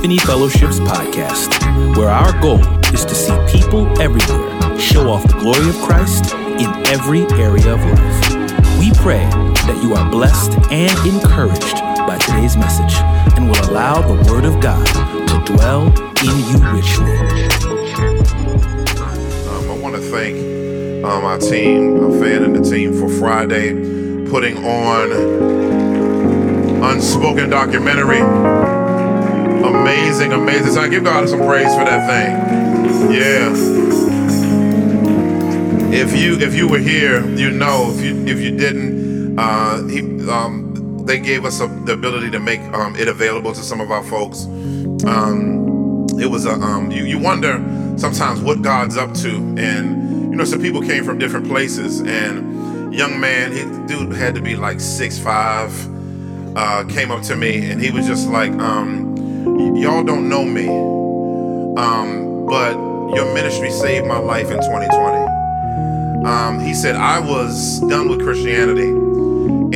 Epiphany Fellowship's podcast, where our goal is to see people everywhere show off the glory of Christ in every area of life. We pray that you are blessed and encouraged by today's message and will allow the Word of God to dwell in you richly. I want to thank our team, our fan and the team for Friday putting on Unspoken documentary. Amazing, amazing. So I give God some praise for that thing. Yeah. If you were here, you know. If you didn't, they gave us the ability to make it available to some of our folks. It was a you wonder sometimes what God's up to, and you know some people came from different places. And young man, dude had to be like 6'5", came up to me and he was just like, y'all don't know me, but your ministry saved my life in 2020. He said, I was done with Christianity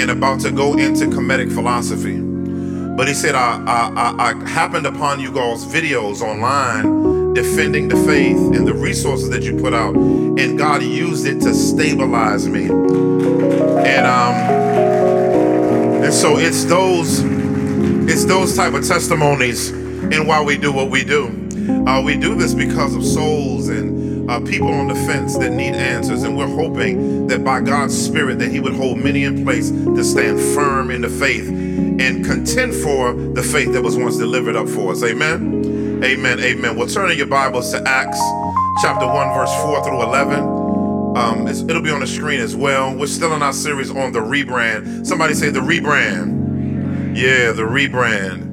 and about to go into comedic philosophy. But he said, I happened upon you guys' videos online defending the faith and the resources that you put out, and God used it to stabilize me. And so it's those type of testimonies and why we do what we do. We do this because of souls and people on the fence that need answers, and we're hoping that by God's Spirit that he would hold many in place to stand firm in the faith and contend for the faith that was once delivered up for us. Amen? Amen, amen. Well, turn in your Bibles to Acts chapter 1, verse 4 through 11. It'll be on the screen as well. We're still in our series on the rebrand. Somebody say the rebrand. Yeah, the rebrand.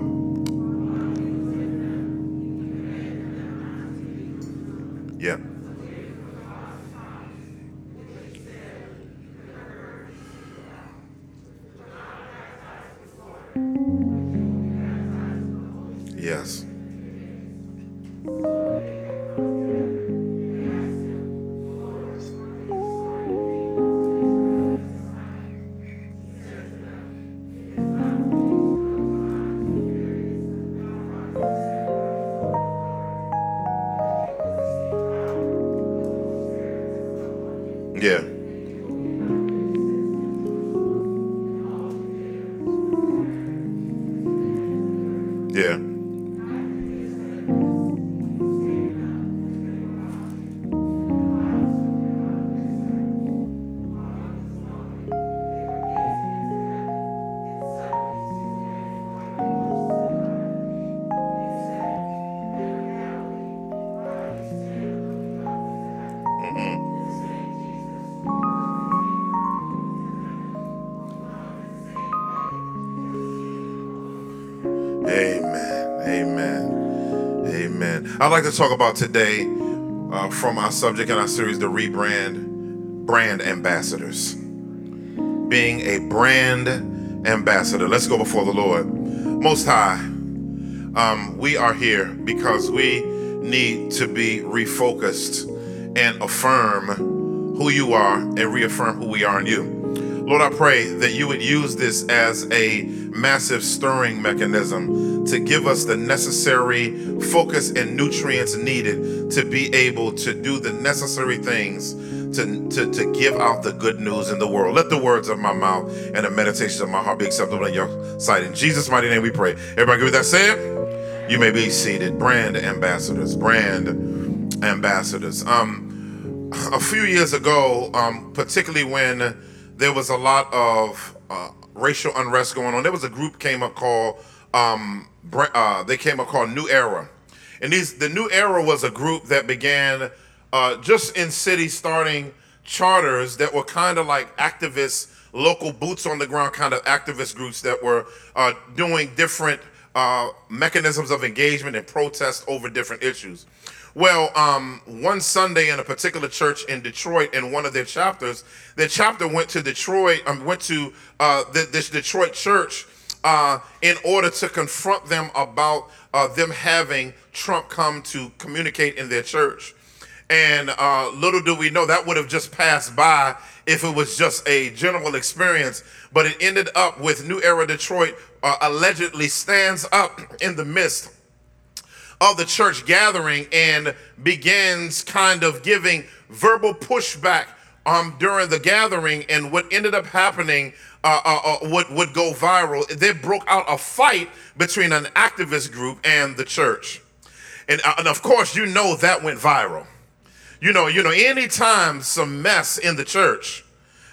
Yeah. Yes. Yeah. Yeah. I'd like to talk about today from our subject in our series, the rebrand, brand ambassadors. Being a brand ambassador. Let's go before the Lord. Most High, we are here because we need to be refocused and affirm who you are and reaffirm who we are in you. Lord, I pray that you would use this as a massive stirring mechanism to give us the necessary focus and nutrients needed to be able to do the necessary things to give out the good news in the world. Let the words of my mouth and the meditations of my heart be acceptable in your sight. In Jesus' mighty name we pray. Everybody agree with that? Say it. You may be seated. Brand ambassadors. Brand ambassadors. A few years ago, particularly when there was a lot of racial unrest going on, there was a group came up called New Era. And the New Era was a group that began just in cities starting charters that were kind of like activists, local boots on the ground kind of activist groups that were doing different mechanisms of engagement and protest over different issues. Well, one Sunday in a particular church in Detroit, in one of their chapters, their chapter went to Detroit, this Detroit church in order to confront them about them having Trump come to communicate in their church. And little do we know that would have just passed by if it was just a general experience. But it ended up with New Era Detroit allegedly stands up in the midst of the church gathering and begins kind of giving verbal pushback during the gathering. And what ended up happening would go viral. There broke out a fight between an activist group and the church. And of course, you know, that went viral. You know, anytime some mess in the church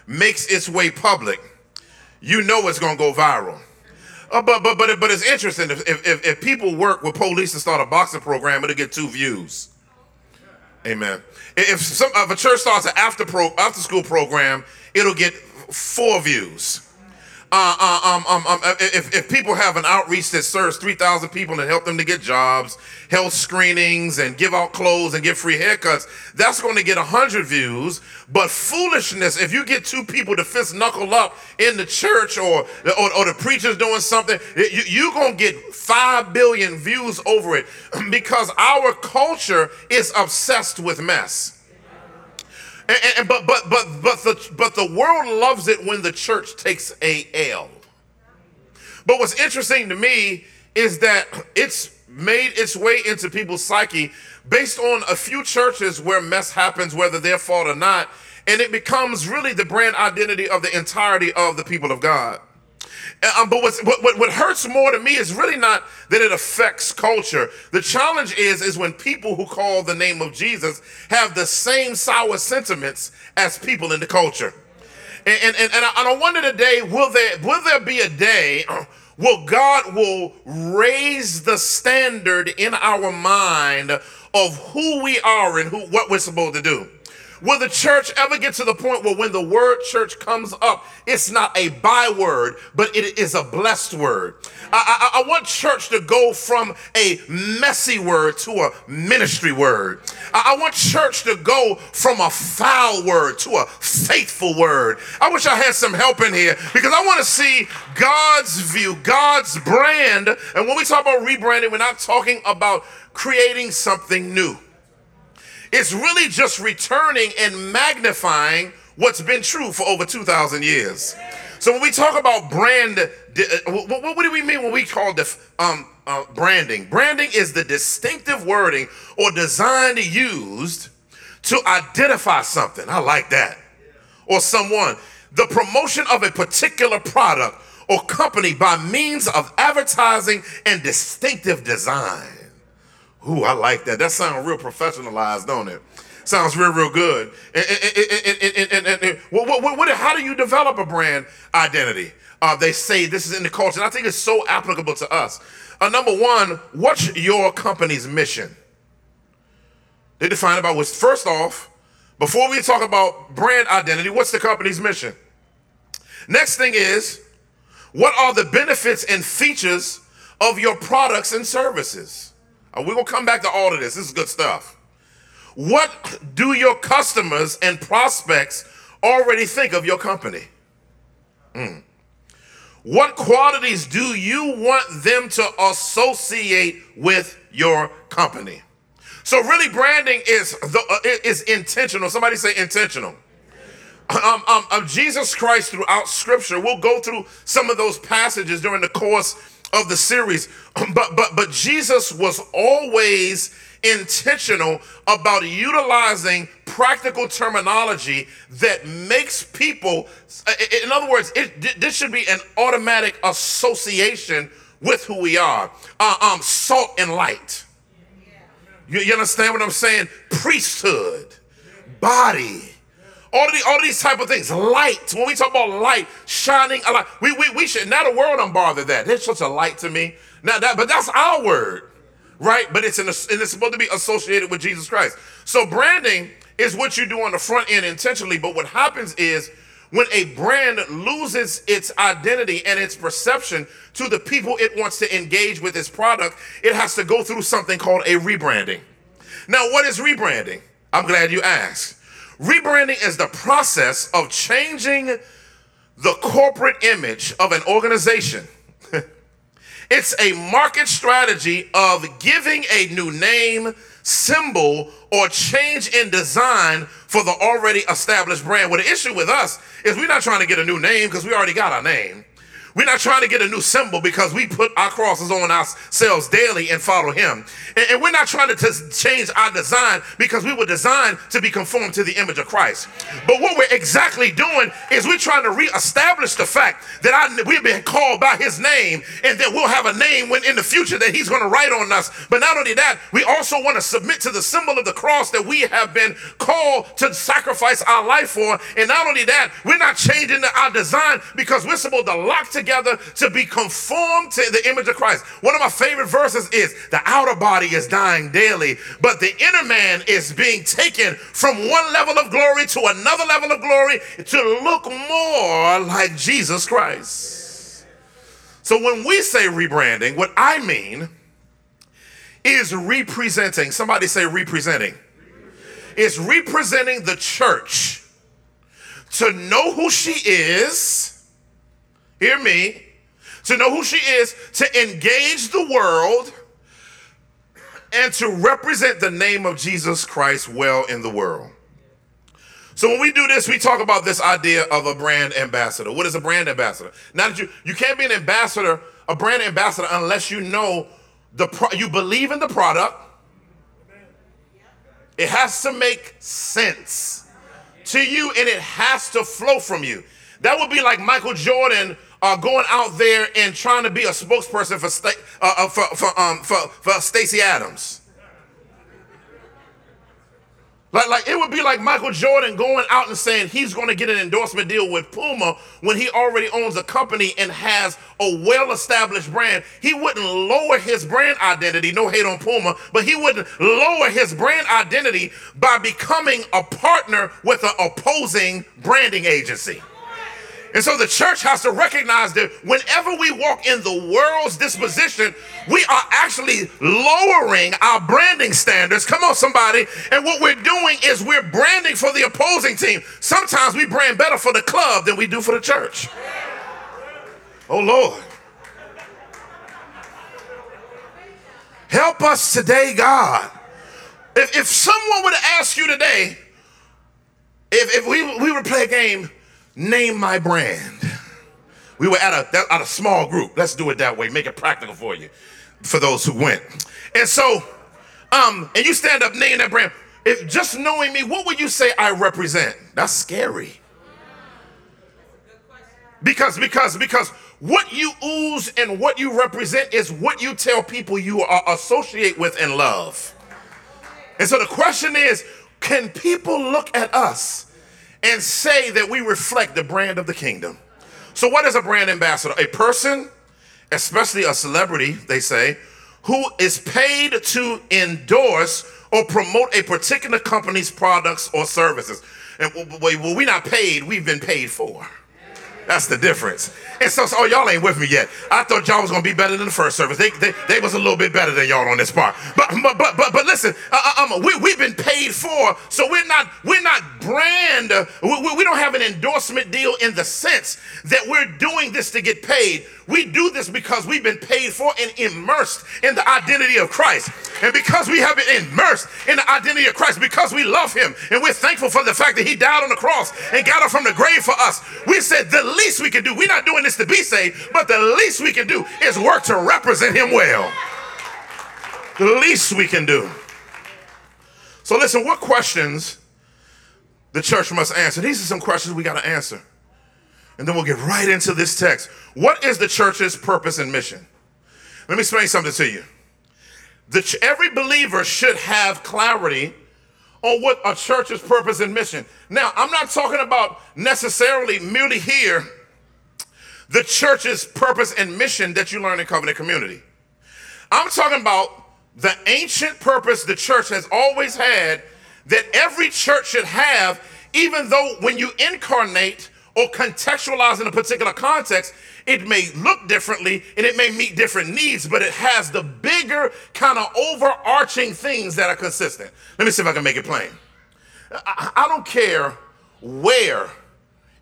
makes its way public, you know it's gonna go viral. But it's interesting, if people work with police and start a boxing program, it'll get 2 views. Amen. If a church starts an after school program, it'll get 4 views. If people have an outreach that serves 3,000 people and help them to get jobs, health screenings, and give out clothes and get free haircuts, that's going to get 100 views. But foolishness, if you get 2 people to fist knuckle up in the church or the preacher's doing something, you're going to get 5 billion views over it, because our culture is obsessed with mess. But the world loves it when the church takes a L. But what's interesting to me is that it's made its way into people's psyche based on a few churches where mess happens, whether their fault or not, and it becomes really the brand identity of the entirety of the people of God. But what hurts more to me is really not that it affects culture. The challenge is when people who call the name of Jesus have the same sour sentiments as people in the culture. And I wonder today, will there be a day where God will raise the standard in our mind of who we are and what we're supposed to do? Will the church ever get to the point where when the word church comes up, it's not a byword, but it is a blessed word? I want church to go from a messy word to a ministry word. I want church to go from a foul word to a faithful word. I wish I had some help in here, because I want to see God's view, God's brand. And when we talk about rebranding, we're not talking about creating something new. It's really just returning and magnifying what's been true for over 2,000 years. So when we talk about brand, what do we mean when we call branding? Branding is the distinctive wording or design used to identify something. I like that. Or someone. The promotion of a particular product or company by means of advertising and distinctive design. Ooh, I like that. That sounds real professionalized, don't it? Sounds real, real good. How do you develop a brand identity? They say this is in the culture, and I think it's so applicable to us. Number 1, what's your company's mission? They define about what's, first off, before we talk about brand identity, what's the company's mission? Next thing is, what are the benefits and features of your products and services? We're going to come back to all of this. This is good stuff. What do your customers and prospects already think of your company? What qualities do you want them to associate with your company? So really, branding is intentional. Somebody say intentional. Jesus Christ throughout Scripture. We'll go through some of those passages during the course of the series, but Jesus was always intentional about utilizing practical terminology that makes people, in other words, this should be an automatic association with who we are. Salt and light. You understand what I'm saying? Priesthood, body. All these type of things, light. When we talk about light, shining a light, we should, now the world don't bother that. There's such a light to me. But that's our word, right? But it's supposed to be associated with Jesus Christ. So branding is what you do on the front end intentionally, but what happens is when a brand loses its identity and its perception to the people it wants to engage with its product, it has to go through something called a rebranding. Now, what is rebranding? I'm glad you asked. Rebranding is the process of changing the corporate image of an organization. It's a market strategy of giving a new name, symbol or change in design for the already established brand. Well, the issue with us is we're not trying to get a new name because we already got our name. We're not trying to get a new symbol because we put our crosses on ourselves daily and follow him. And we're not trying to change our design because we were designed to be conformed to the image of Christ. But what we're exactly doing is we're trying to reestablish the fact that we've been called by his name, and that we'll have a name when in the future that he's going to write on us. But not only that, we also want to submit to the symbol of the cross that we have been called to sacrifice our life for. And not only that, we're not changing our design because we're supposed to lock together to be conformed to the image of Christ. One of my favorite verses is, the outer body is dying daily, but the inner man is being taken from one level of glory to another level of glory to look more like Jesus Christ. So when we say rebranding, what I mean is representing. Somebody say representing. It's representing the church to know who she is. Hear me, to know who she is, to engage the world, and to represent the name of Jesus Christ well in the world. So when we do this, we talk about this idea of a brand ambassador. What is a brand ambassador? Now that you can't be an ambassador, a brand ambassador, unless you know you believe in the product. It has to make sense to you, and it has to flow from you. That would be like Michael Jordan going out there and trying to be a spokesperson for Stacey Adams. Like it would be like Michael Jordan going out and saying he's going to get an endorsement deal with Puma when he already owns a company and has a well-established brand. He wouldn't lower his brand identity, no hate on Puma, but he wouldn't lower his brand identity by becoming a partner with an opposing branding agency. And so the church has to recognize that whenever we walk in the world's disposition, we are actually lowering our branding standards. Come on, somebody. And what we're doing is we're branding for the opposing team. Sometimes we brand better for the club than we do for the church. Oh, Lord. Help us today, God. If someone were to ask you today, if we were to play a game, name my brand. We were at a small group. Let's do it that way. Make it practical for you, for those who went. And so, and you stand up, name that brand. If just knowing me, what would you say I represent? That's scary. Because what you ooze and what you represent is what you tell people you are associate with and love. And so the question is, can people look at us and say that we reflect the brand of the kingdom? So what is a brand ambassador? A person, especially a celebrity, they say, who is paid to endorse or promote a particular company's products or services. And well, we're not paid, we've been paid for. That's the difference. And so, oh, y'all ain't with me yet. I thought y'all was gonna be better than the first service. They was a little bit better than y'all on this part. But listen, we've been paid for, so we're not brand. We don't have an endorsement deal in the sense that we're doing this to get paid. We do this because we've been paid for and immersed in the identity of Christ. And because we have been immersed in the identity of Christ, because we love him and we're thankful for the fact that he died on the cross and got up from the grave for us, we said the least we can do, we're not doing this to be saved, but the least we can do is work to represent him well. The least we can do. So listen, what questions the church must answer? These are some questions we got to answer. And then we'll get right into this text. What is the church's purpose and mission? Let me explain something to you. Every believer should have clarity on what a church's purpose and mission. Now, I'm not talking about necessarily merely here the church's purpose and mission that you learn in Covenant Community. I'm talking about the ancient purpose the church has always had, that every church should have, even though when you incarnate or contextualize in a particular context, it may look differently and it may meet different needs, but it has the bigger kind of overarching things that are consistent. Let me see if I can make it plain. I don't care where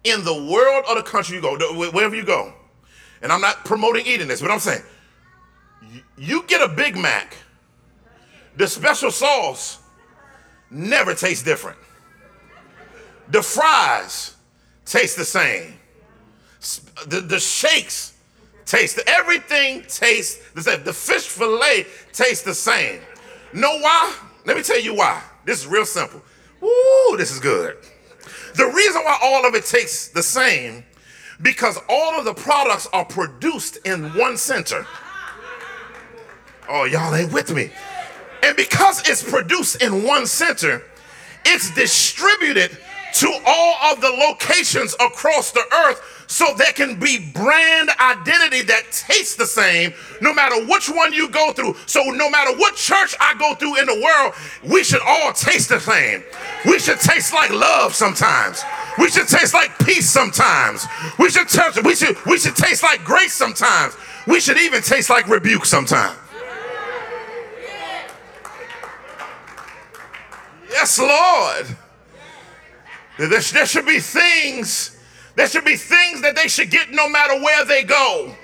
in the world or the country you go, wherever you go, and I'm not promoting eating this, but I'm saying you get a Big Mac The special sauce never tastes different. The fries taste the same. The shakes taste, everything tastes the same. The fish fillet tastes the same. Know why? Let me tell you why. This is real simple. Ooh, this is good. The reason why all of it tastes the same, because all of the products are produced in one center. Oh, y'all ain't with me. And because it's produced in one center, it's distributed to all of the locations across the earth so there can be brand identity that tastes the same no matter which one you go through. So no matter what church I go through in the world, we should all taste the same. We should taste like love sometimes. We should taste like peace sometimes. We should taste like grace sometimes. We should even taste like rebuke sometimes. Yes, Lord. There should be things that they should get no matter where they go.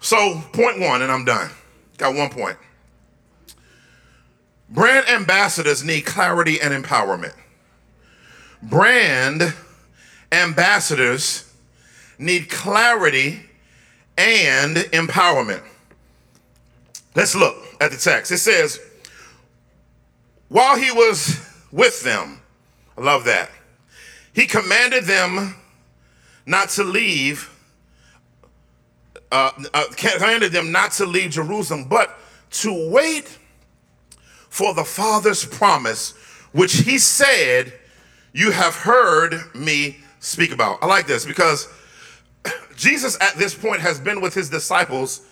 So point one, and I'm done. Got one point. Brand ambassadors need clarity and empowerment. Brand ambassadors need clarity and empowerment. Let's look at the text. It says, while he was with them, I love that, he commanded them not to leave. Commanded them not to leave Jerusalem, but to wait for the Father's promise, which he said, "You have heard me speak about." I like this because Jesus at this point has been with his disciples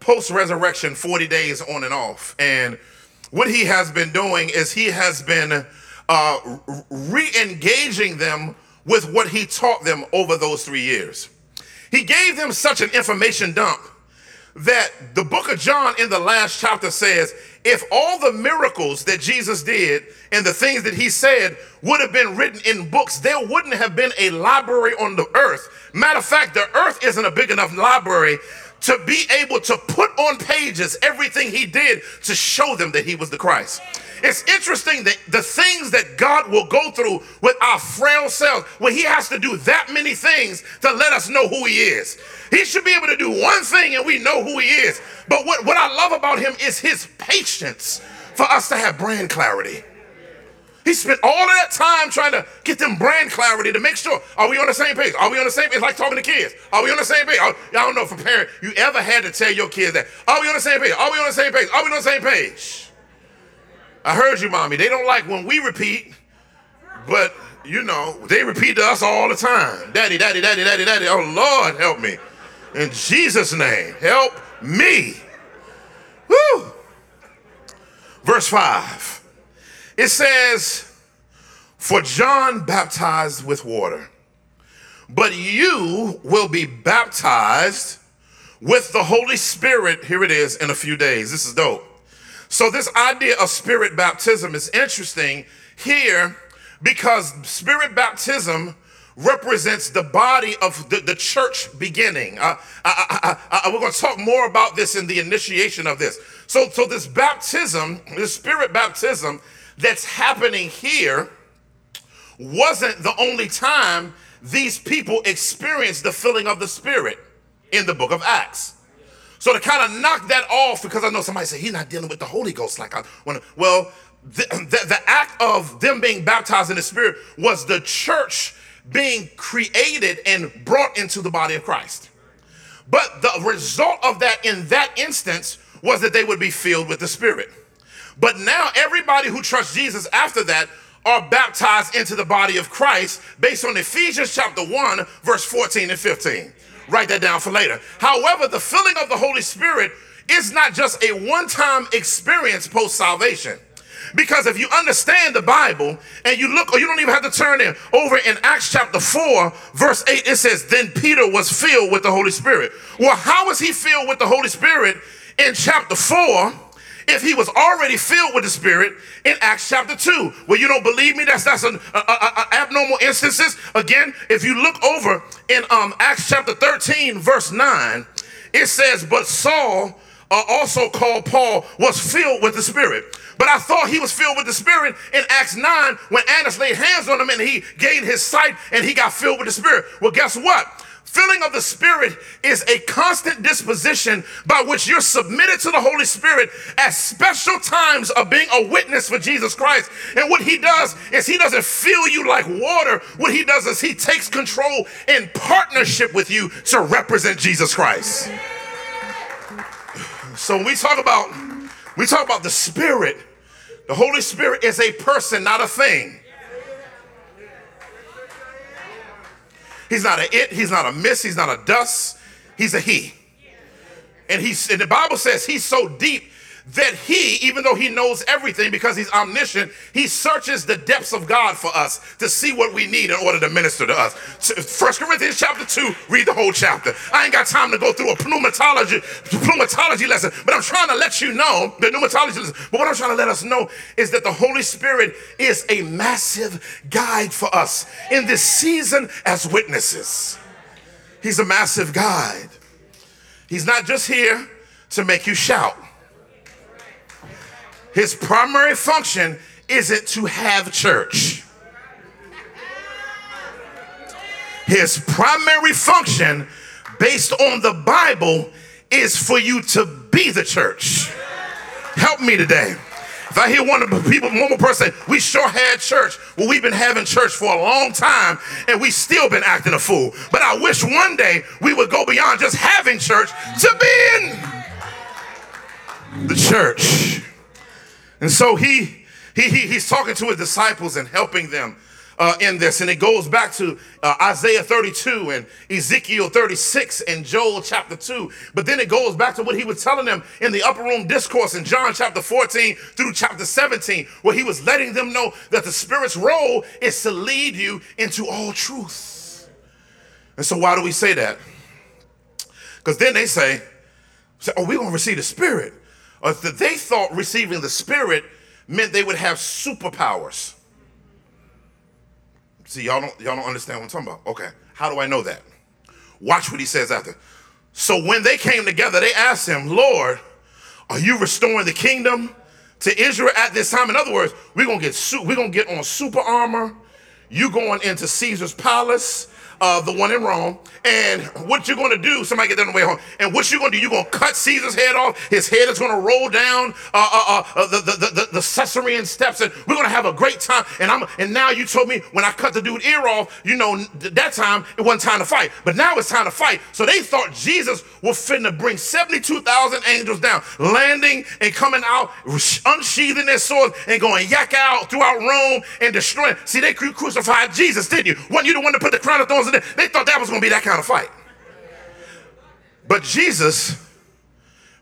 post-resurrection 40 days on and off, and what he has been doing is he has been re-engaging them with what he taught them over those 3 years. He gave them such an information dump that the book of John in the last chapter says, if all the miracles that Jesus did and the things that he said would have been written in books, there wouldn't have been a library on the earth. Matter of fact, the earth isn't a big enough library to be able to put on pages everything he did to show them that he was the Christ. It's interesting that the things that God will go through with our frail selves, where he has to do that many things to let us know who he is. He should be able to do one thing and we know who he is. But what I love about him is his patience for us to have brand clarity. He spent all of that time trying to get them brand clarity to make sure, are we on the same page? Are we on the same page? It's like talking to kids. Are we on the same page? I don't know if a parent, you ever had to tell your kids that. Are we on the same page? Are we on the same page? Are we on the same page? I heard you, mommy. They don't like when we repeat, but you know, they repeat to us all the time. Daddy, daddy, daddy, daddy, daddy. Oh, Lord, help me. In Jesus' name, help me. Woo! Verse 5. It says, for John baptized with water, but you will be baptized with the Holy Spirit. Here it is, in a few days. This is dope. So this idea of spirit baptism is interesting here because spirit baptism represents the body of the church beginning. We're going to talk more about this in the initiation of this. So this baptism, this spirit baptism that's happening here wasn't the only time these people experienced the filling of the Spirit in the book of Acts. So to kind of knock that off, because I know somebody said, he's not dealing with the Holy Ghost like I want to. Well, the act of them being baptized in the Spirit was the church being created and brought into the body of Christ. But the result of that in that instance was that they would be filled with the Spirit. But now everybody who trusts Jesus after that are baptized into the body of Christ based on Ephesians chapter 1, verse 14 and 15. Write that down for later. However, the filling of the Holy Spirit is not just a one-time experience post-salvation. Because if you understand the Bible and you look, or you don't even have to turn in, over in Acts chapter 4, verse 8, it says, then Peter was filled with the Holy Spirit. Well, how was he filled with the Holy Spirit in chapter 4? If he was already filled with the Spirit in Acts chapter 2. Well, you don't believe me? That's an abnormal instances. Again, if you look over in Acts chapter 13, verse 9, it says, but Saul also called Paul, was filled with the Spirit. But I thought he was filled with the Spirit in Acts 9 when Annas laid hands on him and he gained his sight and he got filled with the Spirit. Well, guess what? Filling of the Spirit is a constant disposition by which you're submitted to the Holy Spirit at special times of being a witness for Jesus Christ. And what he does is he doesn't fill you like water. What he does is he takes control in partnership with you to represent Jesus Christ. So when we talk about the Spirit, the Holy Spirit is a person, not a thing. He's not an it, he's not a miss, he's not a dust, he's a he. And the Bible says he's so deep that he, even though he knows everything because he's omniscient, he searches the depths of God for us to see what we need in order to minister to us. 1 Corinthians chapter 2, read the whole chapter. I ain't got time to go through a pneumatology lesson, but I'm trying to let you know, the pneumatology lesson, but what I'm trying to let us know is that the Holy Spirit is a massive guide for us in this season as witnesses. He's a massive guide. He's not just here to make you shout. His primary function isn't to have church. His primary function, based on the Bible, is for you to be the church. Help me today. If I hear one more person say, we sure had church. Well, we've been having church for a long time and we still been acting a fool. But I wish one day we would go beyond just having church to being the church. And so he's talking to his disciples and helping them in this. And it goes back to Isaiah 32 and Ezekiel 36 and Joel chapter 2. But then it goes back to what he was telling them in the upper room discourse in John chapter 14 through chapter 17, where he was letting them know that the Spirit's role is to lead you into all truth. And so why do we say that? Because then they say, oh, we're going to receive the Spirit. They thought receiving the Spirit meant they would have superpowers. See, y'all don't understand what I'm talking about. Okay, how do I know that? Watch what he says after. So when they came together, they asked him, Lord, are you restoring the kingdom to Israel at this time? In other words, we're gonna get on super armor. You going into Caesar's palace, the one in Rome, and what you're going to do, somebody get that on the way home, and what you're going to do, you're going to cut Caesar's head off, his head is going to roll down the Caesarean steps, and we're going to have a great time, and now you told me when I cut the dude's ear off, you know, that time, it wasn't time to fight, but now it's time to fight. So they thought Jesus was finna bring 72,000 angels down, landing and coming out, unsheathing their swords, and going yak out throughout Rome, and destroying. See, they crucified Jesus, didn't you? Wasn't you the one that put the crown of thorns in there? They thought that was going to be that kind of fight. But Jesus,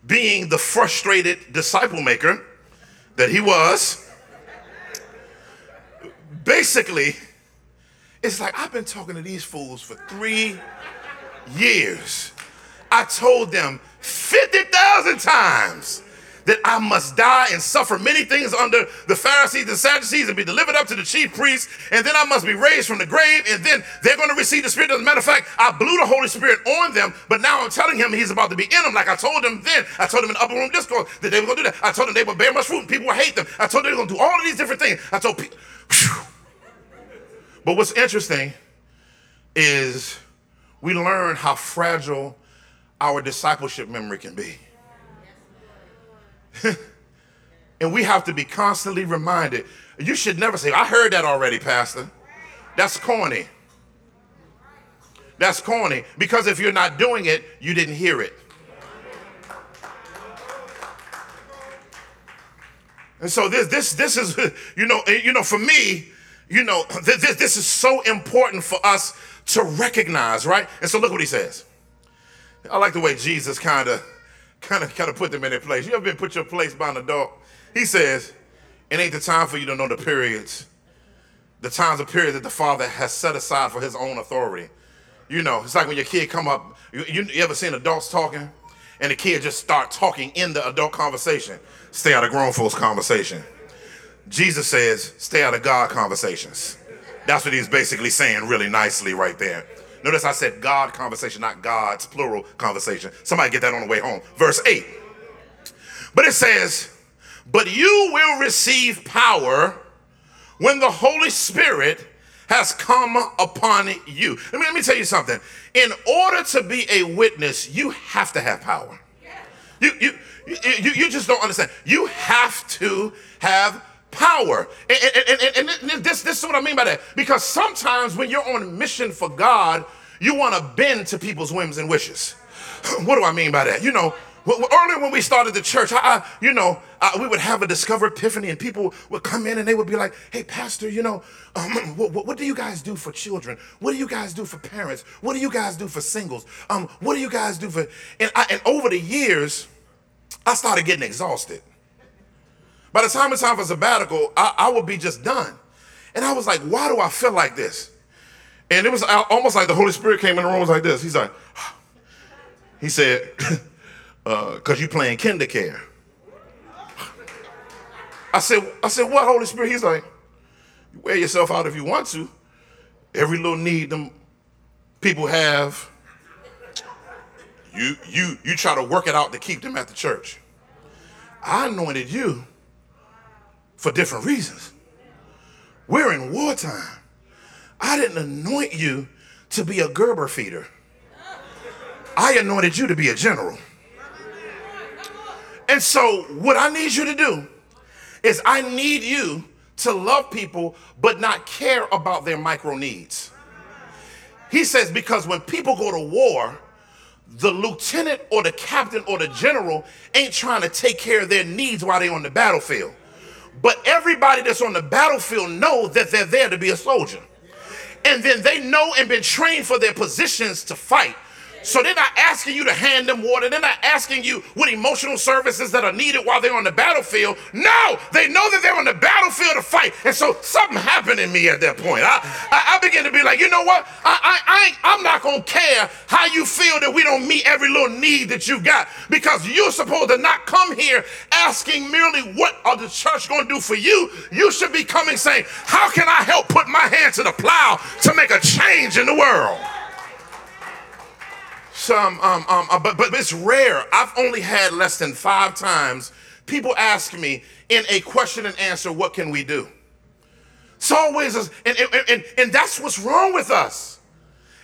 being the frustrated disciple maker that he was, basically, it's like, I've been talking to these fools for 3 years. I told them 50,000 times that I must die and suffer many things under the Pharisees and Sadducees and be delivered up to the chief priests, and then I must be raised from the grave, and then they're going to receive the Spirit. As a matter of fact, I blew the Holy Spirit on them, but now I'm telling him he's about to be in them like I told him then. I told him in the upper room discourse that they were going to do that. I told them they would bear much fruit and people would hate them. I told them they were going to do all of these different things. I told people. But what's interesting is we learn how fragile our discipleship memory can be. And we have to be constantly reminded. You should never say, I heard that already, Pastor. That's corny. That's corny. Because if you're not doing it, you didn't hear it. And so this is, you know, for me, you know, this is so important for us to recognize, right? And so look what he says. I like the way Jesus kind of put them in their place. You ever been put your place by an adult? He says, it ain't the time for you to know the periods. The times of period that the Father has set aside for his own authority. You know, it's like when your kid come up, you ever seen adults talking? And the kid just start talking in the adult conversation. Stay out of grown folks conversation. Jesus says, stay out of God conversations. That's what he's basically saying really nicely right there. Notice I said God conversation, not God's plural conversation. Somebody get that on the way home. Verse 8. But it says, but you will receive power when the Holy Spirit has come upon you. Let me tell you something. In order to be a witness, you have to have power. You just don't understand. You have to have power. And this is what I mean by that. Because sometimes when you're on a mission for God, you want to bend to people's whims and wishes. What do I mean by that? You know, earlier when we started the church, we would have a Discover Epiphany, and people would come in and they would be like, hey, pastor, what do you guys do for children? What do you guys do for parents? What do you guys do for singles? What do you guys do for... And over the years, I started getting exhausted. By the time it's time for sabbatical, I would be just done. And I was like, why do I feel like this? And it was almost like the Holy Spirit came in the room and was like this. He's like, he said... because you playing KinderCare. I said, what, Holy Spirit? He's like, you wear yourself out if you want to. Every little need them people have, you try to work it out to keep them at the church. I anointed you for different reasons. We're in wartime. I didn't anoint you to be a Gerber feeder. I anointed you to be a general. And so what I need you to do is I need you to love people, but not care about their micro needs. He says, because when people go to war, the lieutenant or the captain or the general ain't trying to take care of their needs while they're on the battlefield. But everybody that's on the battlefield know that they're there to be a soldier. And then they know and been trained for their positions to fight. So they're not asking you to hand them water. They're not asking you what emotional services that are needed while they're on the battlefield. No, they know that they're on the battlefield to fight. And so something happened in me at that point. I began to be like, you know what? I'm not going to care how you feel that we don't meet every little need that you got, because you're supposed to not come here asking merely what are the church going to do for you. You should be coming saying, how can I help put my hand to the plow to make a change in the world? But it's rare. I've only had less than 5 times people ask me in a question and answer, what can we do? It's always, and that's what's wrong with us,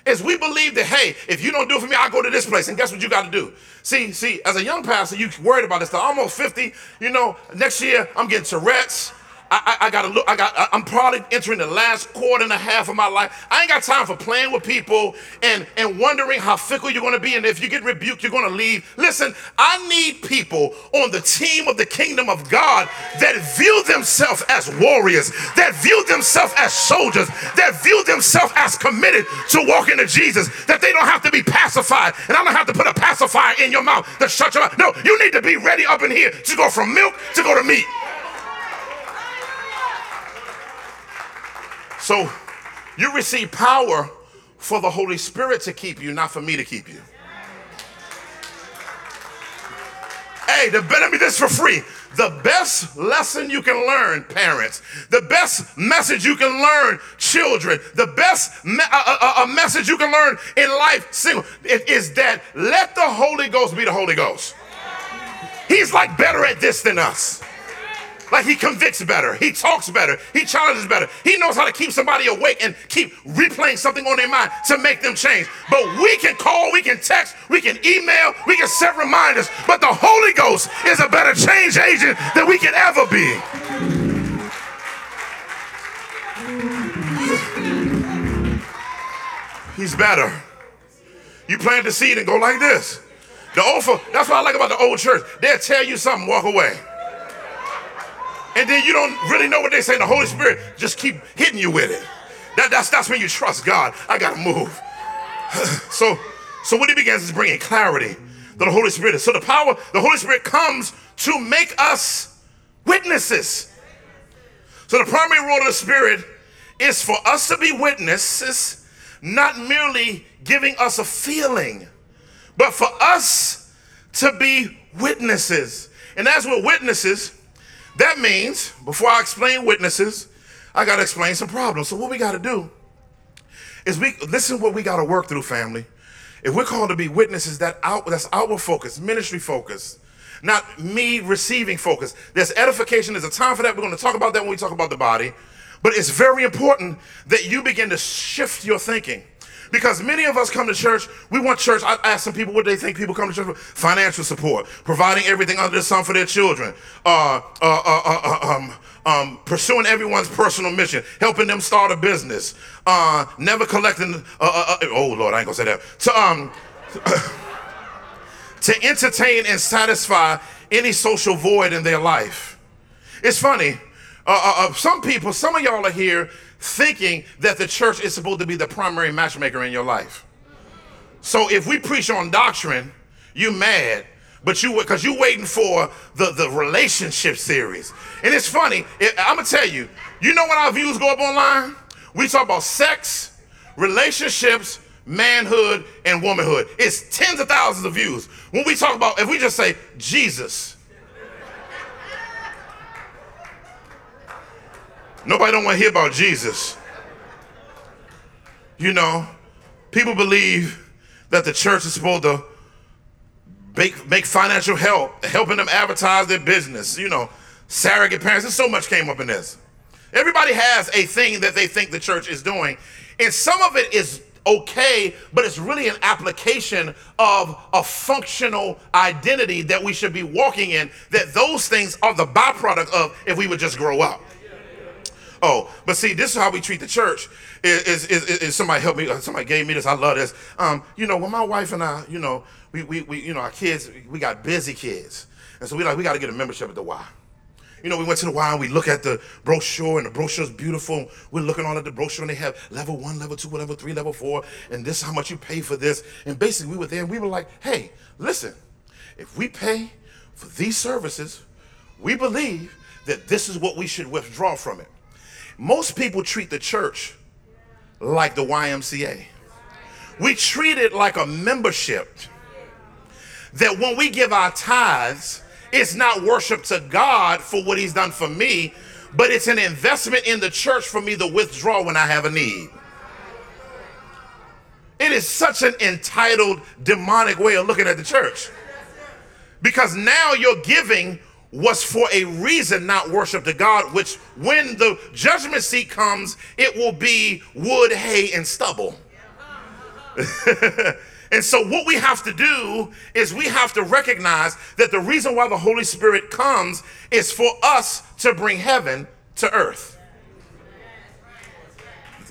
is we believe that, hey, if you don't do it for me, I'll go to this place, and guess what you got to do? See, as a young pastor, you worried about this. I'm almost 50, next year I'm getting Tourette's. I'm probably entering the last quarter and a half of my life. I ain't got time for playing with people and wondering how fickle you're going to be, and if you get rebuked, you're going to leave. Listen, I need people on the team of the kingdom of God that view themselves as warriors, that view themselves as soldiers, that view themselves as committed to walking to Jesus, that they don't have to be pacified, and I don't have to put a pacifier in your mouth to shut your mouth. No, you need to be ready up in here to go from milk to go to meat. So you receive power for the Holy Spirit to keep you, not for me to keep you. Hey, let me do this for free. The best lesson you can learn, parents, the best message you can learn, children, the best message you can learn in life, single, is that let the Holy Ghost be the Holy Ghost. He's like better at this than us. Like, he convicts better, he talks better, he challenges better. He knows how to keep somebody awake and keep replaying something on their mind to make them change. But we can call, we can text, we can email, we can set reminders. But the Holy Ghost is a better change agent than we can ever be. He's better. You plant the seed and go like this. That's what I like about the old church. They'll tell you something, walk away. And then you don't really know what they say. The Holy Spirit just keep hitting you with it. That's when you trust God. I got to move. So what he begins is bringing clarity that the Holy Spirit is. So the Holy Spirit comes to make us witnesses. So the primary role of the Spirit is for us to be witnesses, not merely giving us a feeling, but for us to be witnesses. And as we're witnesses, that means, before I explain witnesses, I got to explain some problems. So what we got to do is listen what we got to work through, family. If we're called to be witnesses, that's outward focus, ministry focus. not me receiving focus. There's edification. There's a time for that. We're going to talk about that when we talk about the body. But it's very important that you begin to shift your thinking. Because many of us come to church, we want church. I ask some people what they think people come to church for. Financial support, providing everything under the sun for their children, pursuing everyone's personal mission, helping them start a business, never collecting, oh Lord, I ain't gonna say that. To entertain and satisfy any social void in their life. It's funny, some people, some of y'all are here thinking that the church is supposed to be the primary matchmaker in your life. So if we preach on doctrine, you're mad, but because you're waiting for the relationship series. And it's funny, I'm gonna tell you, you know when our views go up online? We talk about sex, relationships, manhood, and womanhood. It's tens of thousands of views. When we talk about, if we just say Jesus, nobody don't want to hear about Jesus. You know, people believe that the church is supposed to make financial help, helping them advertise their business, you know, surrogate parents. There's so much came up in this. Everybody has a thing that they think the church is doing. And some of it is okay, but it's really an application of a functional identity that we should be walking in, that those things are the byproduct of if we would just grow up. Oh, but see, this is how we treat the church. Is somebody helped me? Somebody gave me this. I love this. You know, when my wife and I, you know, we you know, our kids, we got busy kids, and so we got to get a membership at the Y. You know, we went to the Y and we look at the brochure, and the brochure's beautiful. We're looking on at the brochure, and they have level 1, level 2, level 3, level 4, and this is how much you pay for this. And basically, we were there, and we were like, hey, listen, if we pay for these services, we believe that this is what we should withdraw from it. Most people treat the church like the YMCA. We treat it like a membership, that when we give our tithes, it's not worship to God for what he's done for me, but it's an investment in the church for me to withdraw when I have a need. It is such an entitled, demonic way of looking at the church, because now you're giving was for a reason, not worship to God, which when the judgment seat comes, it will be wood, hay, and stubble. And so what we have to do is we have to recognize that the reason why the Holy Spirit comes is for us to bring heaven to earth.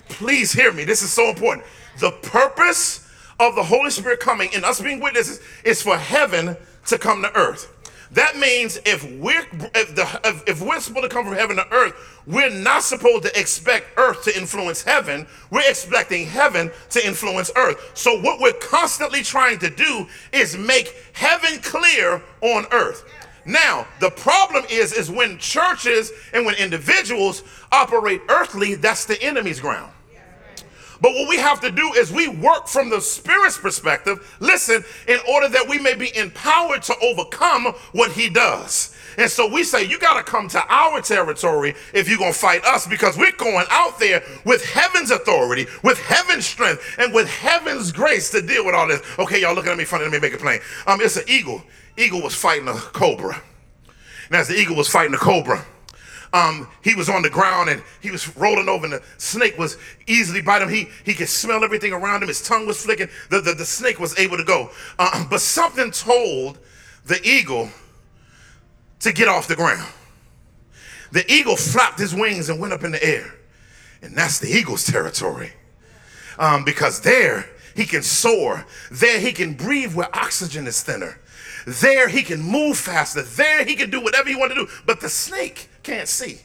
Please hear me. This is so important. The purpose of the Holy Spirit coming and us being witnesses is for heaven to come to earth. That means if we're supposed to come from heaven to earth, we're not supposed to expect earth to influence heaven. We're expecting heaven to influence earth. So what we're constantly trying to do is make heaven clear on earth. Now, the problem is when churches and when individuals operate earthly, that's the enemy's ground. But what we have to do is we work from the Spirit's perspective, listen, in order that we may be empowered to overcome what he does. And so we say, you got to come to our territory if you're going to fight us, because we're going out there with heaven's authority, with heaven's strength, and with heaven's grace to deal with all this. Okay, y'all looking at me funny, let me make it plain. It's an eagle. Eagle was fighting a cobra. And as the eagle was fighting the cobra, he was on the ground and he was rolling over, and the snake was easily biting him. He could smell everything around him. His tongue was flicking. The snake was able to go. But something told the eagle to get off the ground. The eagle flapped his wings and went up in the air. And that's the eagle's territory. Because there he can soar. There he can breathe where oxygen is thinner. There he can move faster. There he can do whatever he wants to do. But the snake can't see.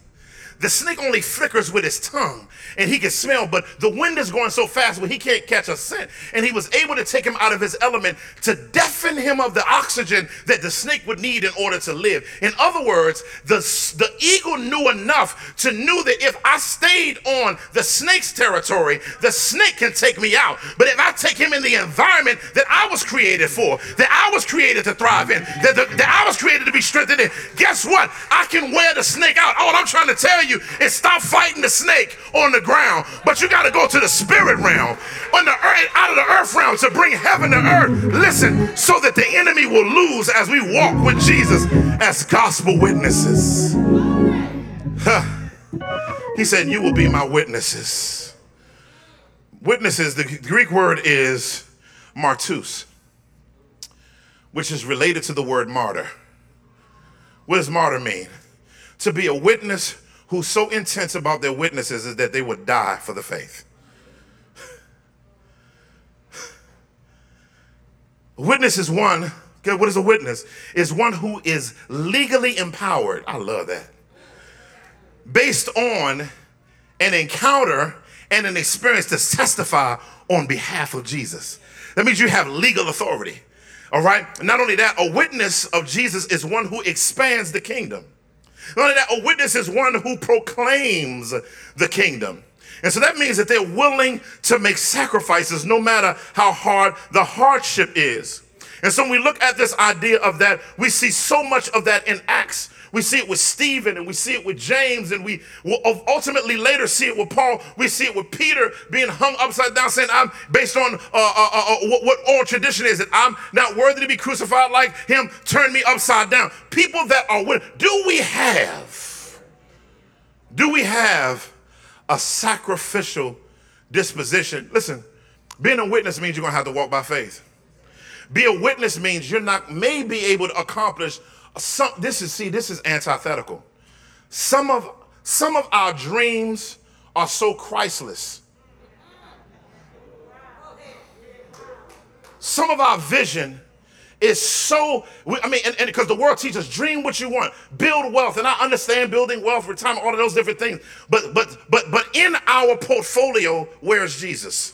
The snake only flickers with his tongue, and he can smell, but the wind is going so fast where he can't catch a scent. And he was able to take him out of his element, to deafen him of the oxygen that the snake would need in order to live. In other words, the eagle knew enough to know that if I stayed on the snake's territory, the snake can take me out. But if I take him in the environment that I was created for, that I was created to thrive in, that I was created to be strengthened in, guess what? I can wear the snake out. All I'm trying to tell you you is stop fighting the snake on the ground, but you got to go to the spirit realm, on the earth, out of the earth realm, to bring heaven to earth. Listen, so that the enemy will lose as we walk with Jesus as gospel witnesses. He said, you will be my witnesses. Witnesses, the Greek word is martus, which is related to the word martyr. What does martyr mean? To be a witness who's so intense about their witnesses is that they would die for the faith. A witness is one, okay, what is a witness? Is one who is legally empowered, I love that, based on an encounter and an experience to testify on behalf of Jesus. That means you have legal authority. All right. Not only that, a witness of Jesus is one who expands the kingdom. Not only that, a witness is one who proclaims the kingdom. And so that means that they're willing to make sacrifices no matter how hard the hardship is. And so when we look at this idea of that, we see so much of that in Acts. We see it with Stephen, and we see it with James, and we will ultimately later see it with Paul. We see it with Peter being hung upside down, saying, I'm based on what oral tradition is, that I'm not worthy to be crucified like him, turn me upside down. People that are with, do we have a sacrificial disposition? Listen, being a witness means you're going to have to walk by faith. Be a witness means you're not, may be able to accomplish this is antithetical. Some of our dreams are so Christless. Some of our vision is so, and because the world teaches dream what you want, build wealth, and I understand building wealth, retirement, all of those different things. But in our portfolio, where is Jesus?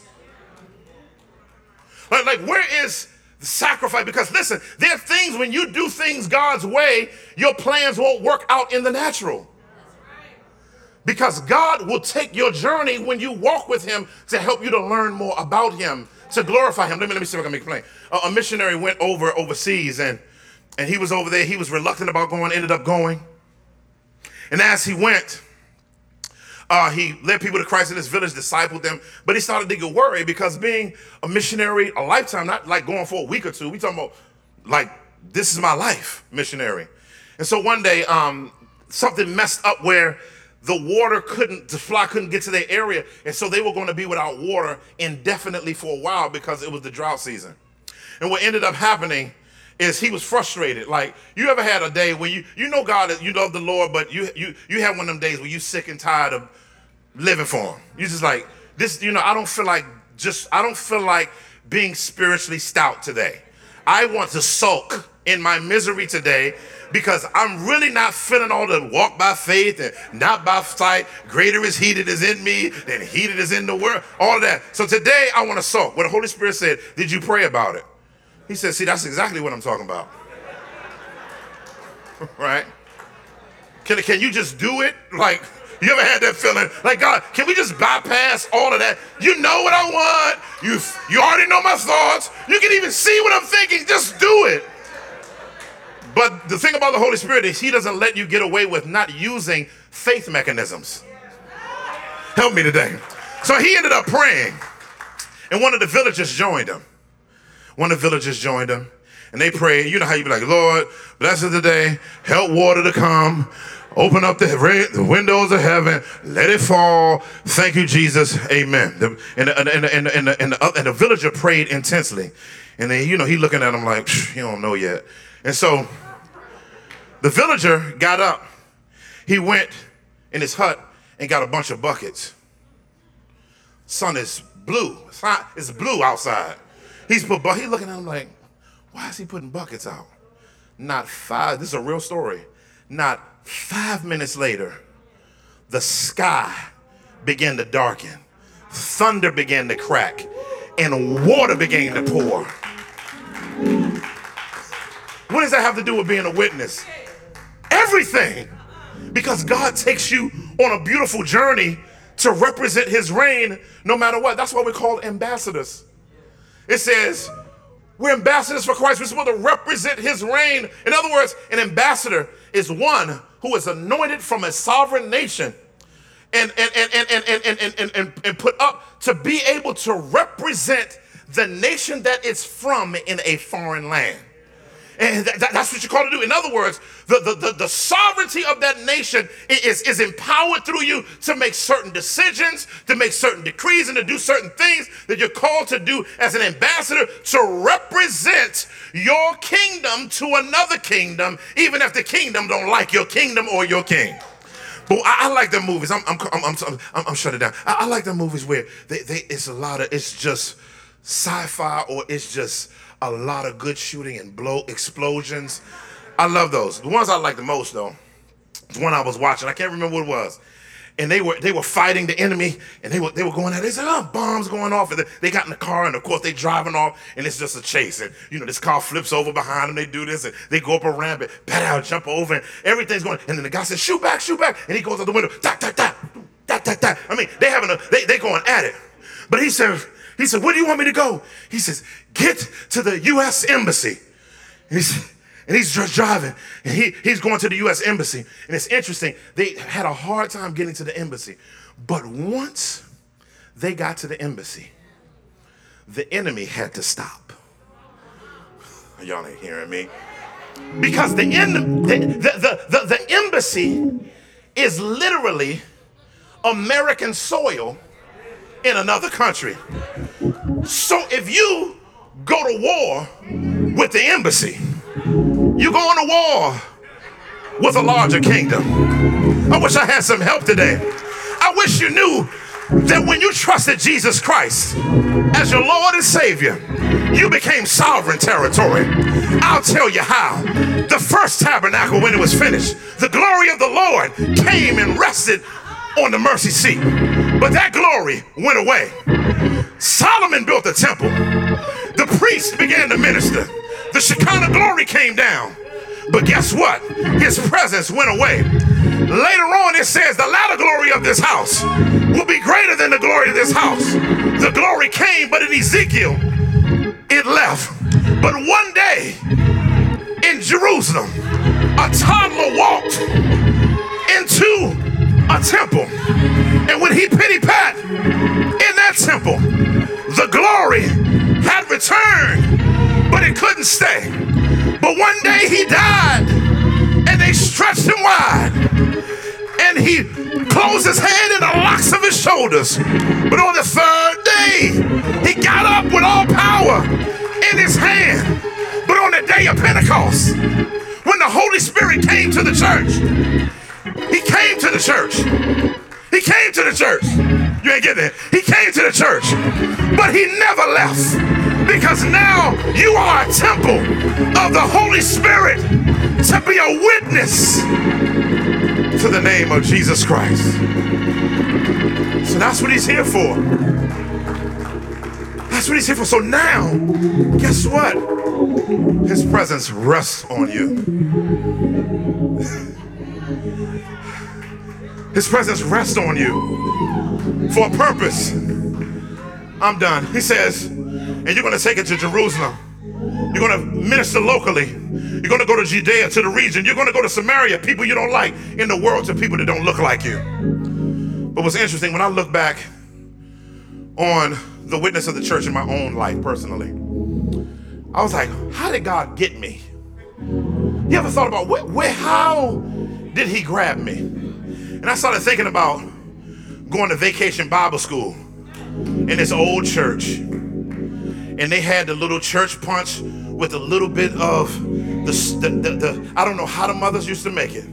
Like where is sacrifice? Because listen, there are things, when you do things God's way, your plans won't work out in the natural. Because God will take your journey when you walk with him to help you to learn more about him, to glorify him. Let me see if I can make it plain. A missionary went overseas, and he was over there. He was reluctant about going, ended up going. And as he went, he led people to Christ in his village, discipled them, but he started to get worried because being a missionary a lifetime, not like going for a week or two, we talking about like, this is my life, missionary. And so one day, something messed up where the fly couldn't get to their area, and so they were going to be without water indefinitely for a while because it was the drought season. And what ended up happening is he was frustrated. Like, you ever had a day where you know God, you love the Lord, but you have one of them days where you sick and tired of living for him. You just like, this, I don't feel like being spiritually stout today. I want to sulk in my misery today because I'm really not feeling all the walk by faith and not by sight. Greater is he that is in me than he that is in the world, all of that. So today I want to sulk. What the Holy Spirit said, did you pray about it? He said, see, that's exactly what I'm talking about. Right? Can you just do it? Like, you ever had that feeling? Like, God, can we just bypass all of that? You know what I want. You already know my thoughts. You can even see what I'm thinking. Just do it. But the thing about the Holy Spirit is he doesn't let you get away with not using faith mechanisms. Help me today. So he ended up praying, and one of the villagers joined him. And they prayed. You know how you be like, Lord, bless us today. Help water to come. Open up the windows of heaven. Let it fall. Thank you, Jesus. Amen. And the villager prayed intensely. And then, he looking at him like, you don't know yet. And so the villager got up. He went in his hut and got a bunch of buckets. Sun is blue. It's hot. It's blue outside. He's looking at him like, why is he putting buckets out? This is a real story. Not 5 minutes later, the sky began to darken, thunder began to crack, and water began to pour. What does that have to do with being a witness? Everything. Because God takes you on a beautiful journey to represent his reign no matter what. That's why we're called ambassadors. It says, we're ambassadors for Christ. We're supposed to represent his reign. In other words, an ambassador is one who is anointed from a sovereign nation and put up to be able to represent the nation that it's from in a foreign land. And that's what you're called to do. In other words, the sovereignty of that nation is empowered through you to make certain decisions, to make certain decrees, and to do certain things that you're called to do as an ambassador to represent your kingdom to another kingdom, even if the kingdom don't like your kingdom or your king. But I like the movies. I'm shutting down. I like the movies where it's just sci-fi, or it's just a lot of good shooting and explosions. I love those. The ones I like the most, though, the one I was watching, I can't remember what it was. And they were fighting the enemy, and they were going at it. They said, bombs going off. And they got in the car, and of course they're driving off, and it's just a chase. And this car flips over behind them. They do this, and they go up a ramp and pow, jump over, and everything's going. And then the guy says, shoot back, and he goes out the window, da da da da da da. I mean, they going at it. But he said, where do you want me to go? He says, get to the U.S. Embassy. And he's just driving, and he's going to the U.S. Embassy. And it's interesting, they had a hard time getting to the embassy. But once they got to the embassy, the enemy had to stop. Y'all ain't hearing me. Because the embassy is literally American soil in another country. So if you go to war with the embassy, you're going to war with a larger kingdom. I wish I had some help today. I wish you knew that when you trusted Jesus Christ as your Lord and Savior, you became sovereign territory. I'll tell you how. The first tabernacle, when it was finished, the glory of the Lord came and rested on the mercy seat, but that glory went away. Solomon built the temple. The priests began to minister. The Shekinah glory came down, but guess what? His presence went away. Later on, it says the latter glory of this house will be greater than the glory of this house. The glory came, but in Ezekiel, it left. But one day in Jerusalem, a toddler walked into a temple, and when he pity-pat in that temple, the glory had returned, but it couldn't stay. But one day he died, and they stretched him wide, and he closed his head in the locks of his shoulders. But on the third day, he got up with all power in his hand. But on the day of Pentecost, when the Holy Spirit came to the church, He came to the church. You ain't getting it. He came to the church, but he never left, because now you are a temple of the Holy Spirit to be a witness to the name of Jesus Christ. So that's what he's here for. That's what he's here for. So now, guess what? His presence rests on you. His presence rests on you for a purpose. I'm done. He says, and you're going to take it to Jerusalem. You're going to minister locally. You're going to go to Judea, to the region. You're going to go to Samaria, people you don't like, in the world, to people that don't look like you. But what's interesting, when I look back on the witness of the church in my own life personally, I was like, how did God get me? You ever thought about how did he grab me? And I started thinking about going to vacation Bible school in this old church. And they had the little church punch with a little bit of the I don't know how the mothers used to make it.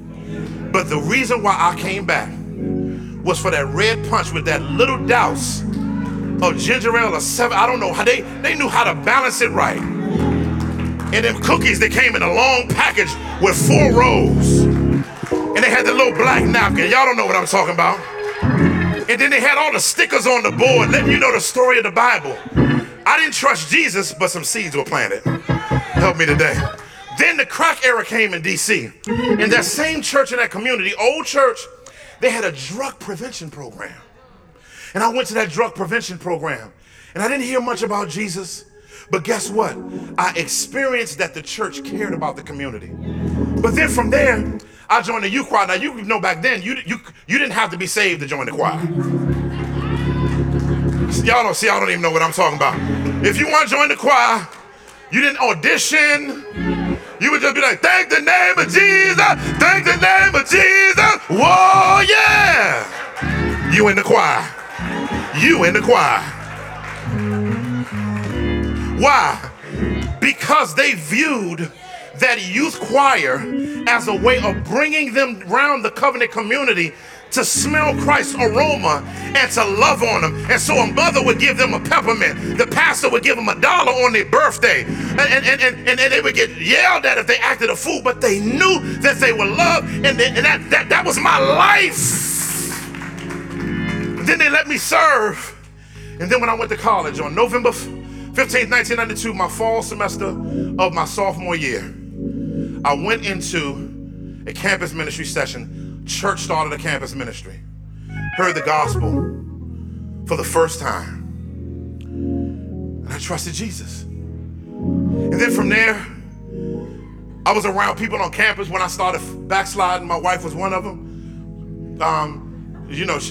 But the reason why I came back was for that red punch with that little douse of ginger ale or seven. I don't know how they knew how to balance it right. And them cookies that came in a long package with 4 rolls. And they had the little black napkin. Y'all don't know what I'm talking about. And then they had all the stickers on the board letting you know the story of the Bible. I didn't trust Jesus, but some seeds were planted. Help me today. Then the crack era came in D.C. In that same church in that community, old church, they had a drug prevention program. And I went to that drug prevention program. And I didn't hear much about Jesus. But guess what? I experienced that the church cared about the community. But then from there, I joined the youth choir. Now, you know, back then, you didn't have to be saved to join the choir. Y'all don't even know what I'm talking about. If you want to join the choir, you didn't audition. You would just be like, thank the name of Jesus. Thank the name of Jesus. Whoa, yeah. You in the choir. You in the choir. Why? Because they viewed that youth choir as a way of bringing them around the covenant community to smell Christ's aroma and to love on them. And so a mother would give them a peppermint. The pastor would give them $1 on their birthday. And they would get yelled at if they acted a fool, but they knew that they were loved, and that was my life. And then they let me serve. And then when I went to college on November 15th, 1992, my fall semester of my sophomore year, I went into a campus ministry session. Church started a campus ministry. Heard the gospel for the first time. And I trusted Jesus. And then from there, I was around people on campus when I started backsliding. My wife was one of them.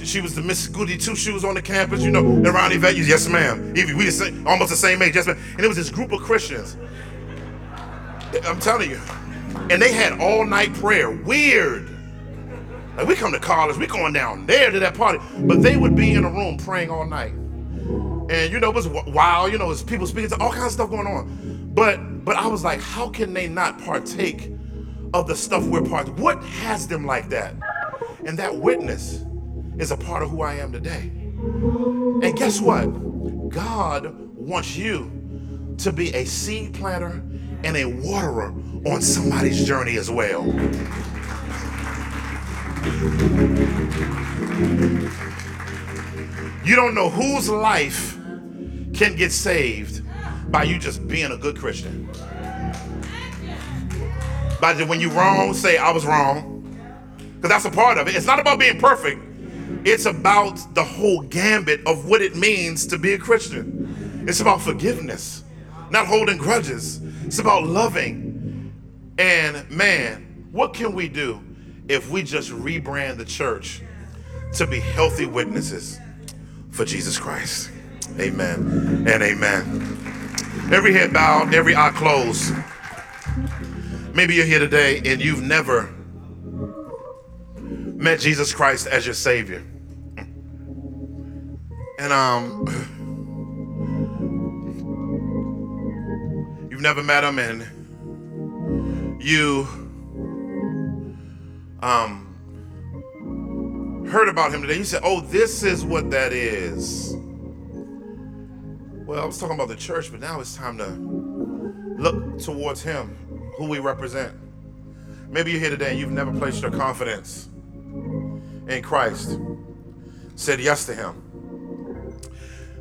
She was the Miss Goody Two Shoes on the campus, around the venues. Yes, ma'am. Evie, we were almost the same age. Yes, ma'am. And it was this group of Christians. I'm telling you. And they had all-night prayer. Weird. Like, we come to college, we going down there to that party. But they would be in a room praying all night. And, it was wild, it was people speaking, all kinds of stuff going on. But I was like, how can they not partake of the stuff we're part of? What has them like that? And that witness is a part of who I am today. And guess what? God wants you to be a seed planter and a waterer on somebody's journey as well. You don't know whose life can get saved by you just being a good Christian. By when you're wrong, say I was wrong. Because that's a part of it. It's not about being perfect. It's about the whole gambit of what it means to be a Christian. It's about forgiveness, not holding grudges. It's about loving. And man, what can we do if we just rebrand the church to be healthy witnesses for Jesus Christ? Amen and amen. Every head bowed, every eye closed. Maybe you're here today and you've never met Jesus Christ as your Savior. And you've never met him, and you heard about him today. You said, oh, this is what that is. Well, I was talking about the church, but now it's time to look towards him, who we represent. Maybe you're here today and you've never placed your confidence in Christ, said yes to him.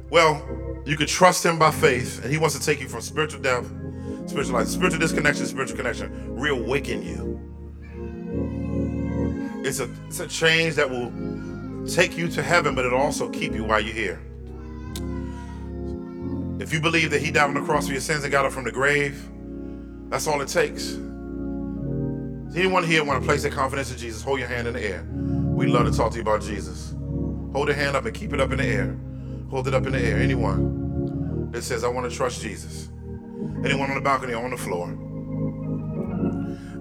Well, you could trust him by faith, and he wants to take you from spiritual death, spiritual life, spiritual disconnection, spiritual connection, reawaken you. It's a change that will take you to heaven, but it'll also keep you while you're here. If you believe that he died on the cross for your sins and got up from the grave, that's all it takes. Anyone here want to place their confidence in Jesus? Hold your hand in the air. We'd love to talk to you about Jesus. Hold your hand up and keep it up in the air. Hold it up in the air. Anyone that says, I want to trust Jesus. Anyone on the balcony or on the floor.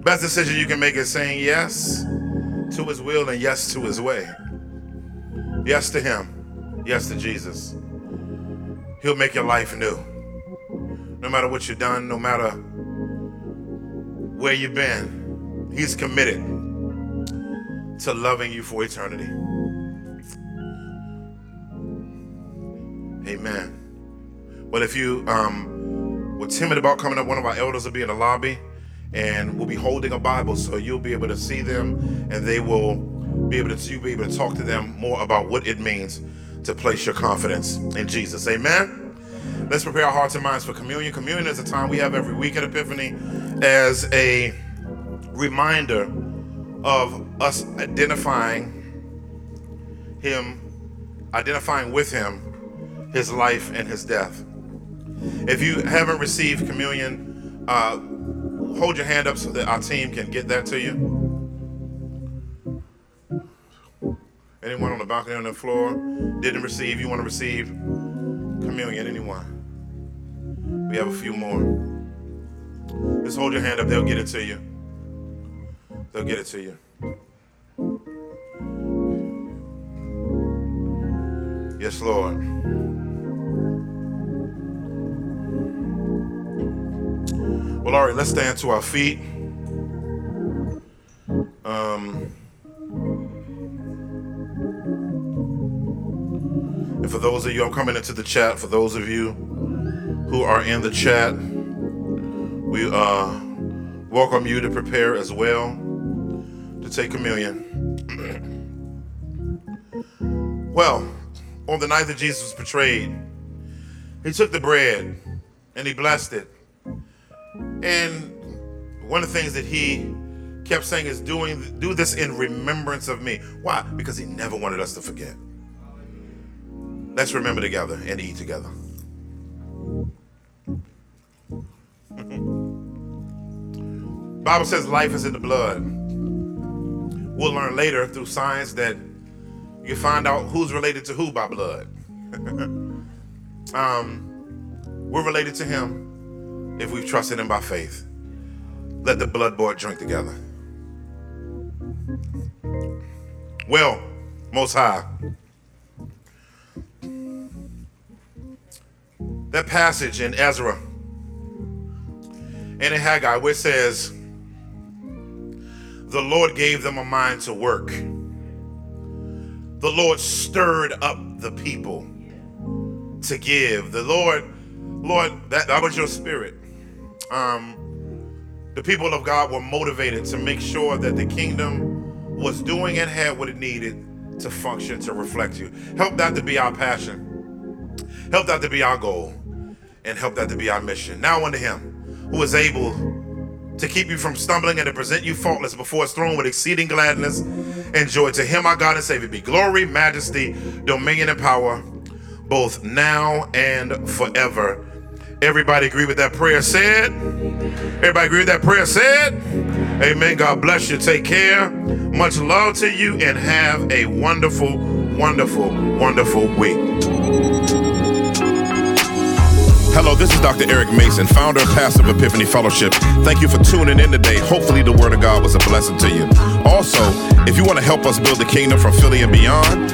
Best decision you can make is saying yes to his will and yes to his way. Yes to him, yes to Jesus. He'll make your life new. No matter what you've done, no matter where you've been, he's committed to loving you for eternity. Amen. Well, if you were timid about coming up, one of our elders will be in the lobby, and we'll be holding a Bible, so you'll be able to see them, and they will be able to, you'll be able to talk to them more about what it means to place your confidence in Jesus. Amen. Let's prepare our hearts and minds for communion. Communion is a time we have every week at Epiphany as a reminder of us identifying with him, his life and his death. If you haven't received communion, hold your hand up so that our team can get that to you. Anyone on the balcony on the floor didn't receive, you want to receive communion, anyone? We have a few more. Just hold your hand up, they'll get it to you. They'll get it to you. Yes, Lord. Well, all right, let's stand to our feet. And for those of you, I'm coming into the chat. For those of you who are in the chat, we welcome you to prepare as well to take communion. Well, on the night that Jesus was betrayed, he took the bread and he blessed it. And one of the things that he kept saying is, do this in remembrance of me. Why? Because he never wanted us to forget. Let's remember together and eat together. The Bible says life is in the blood. We'll learn later through science that you find out who's related to who by blood. We're related to him if we've trusted him by faith. Let the blood-bought drink together. Well, Most High, that passage in Ezra and in Haggai where it says, the Lord gave them a mind to work. The Lord stirred up the people to give. The Lord, that was your spirit. The people of God were motivated to make sure that the kingdom was doing and had what it needed to function, to reflect you. Help that to be our passion. Help that to be our goal. And help that to be our mission. Now unto him who is able to keep you from stumbling and to present you faultless before his throne with exceeding gladness and joy. To him, our God and Savior, be glory, majesty, dominion, and power, both now and forever. Everybody agree with that prayer said? Everybody agree with that prayer said? Amen. God bless you. Take care. Much love to you, and have a wonderful, wonderful, wonderful week. Hello, this is Dr. Eric Mason, founder and pastor of Epiphany Fellowship. Thank you for tuning in today. Hopefully the Word of God was a blessing to you. Also, if you want to help us build the kingdom from Philly and beyond,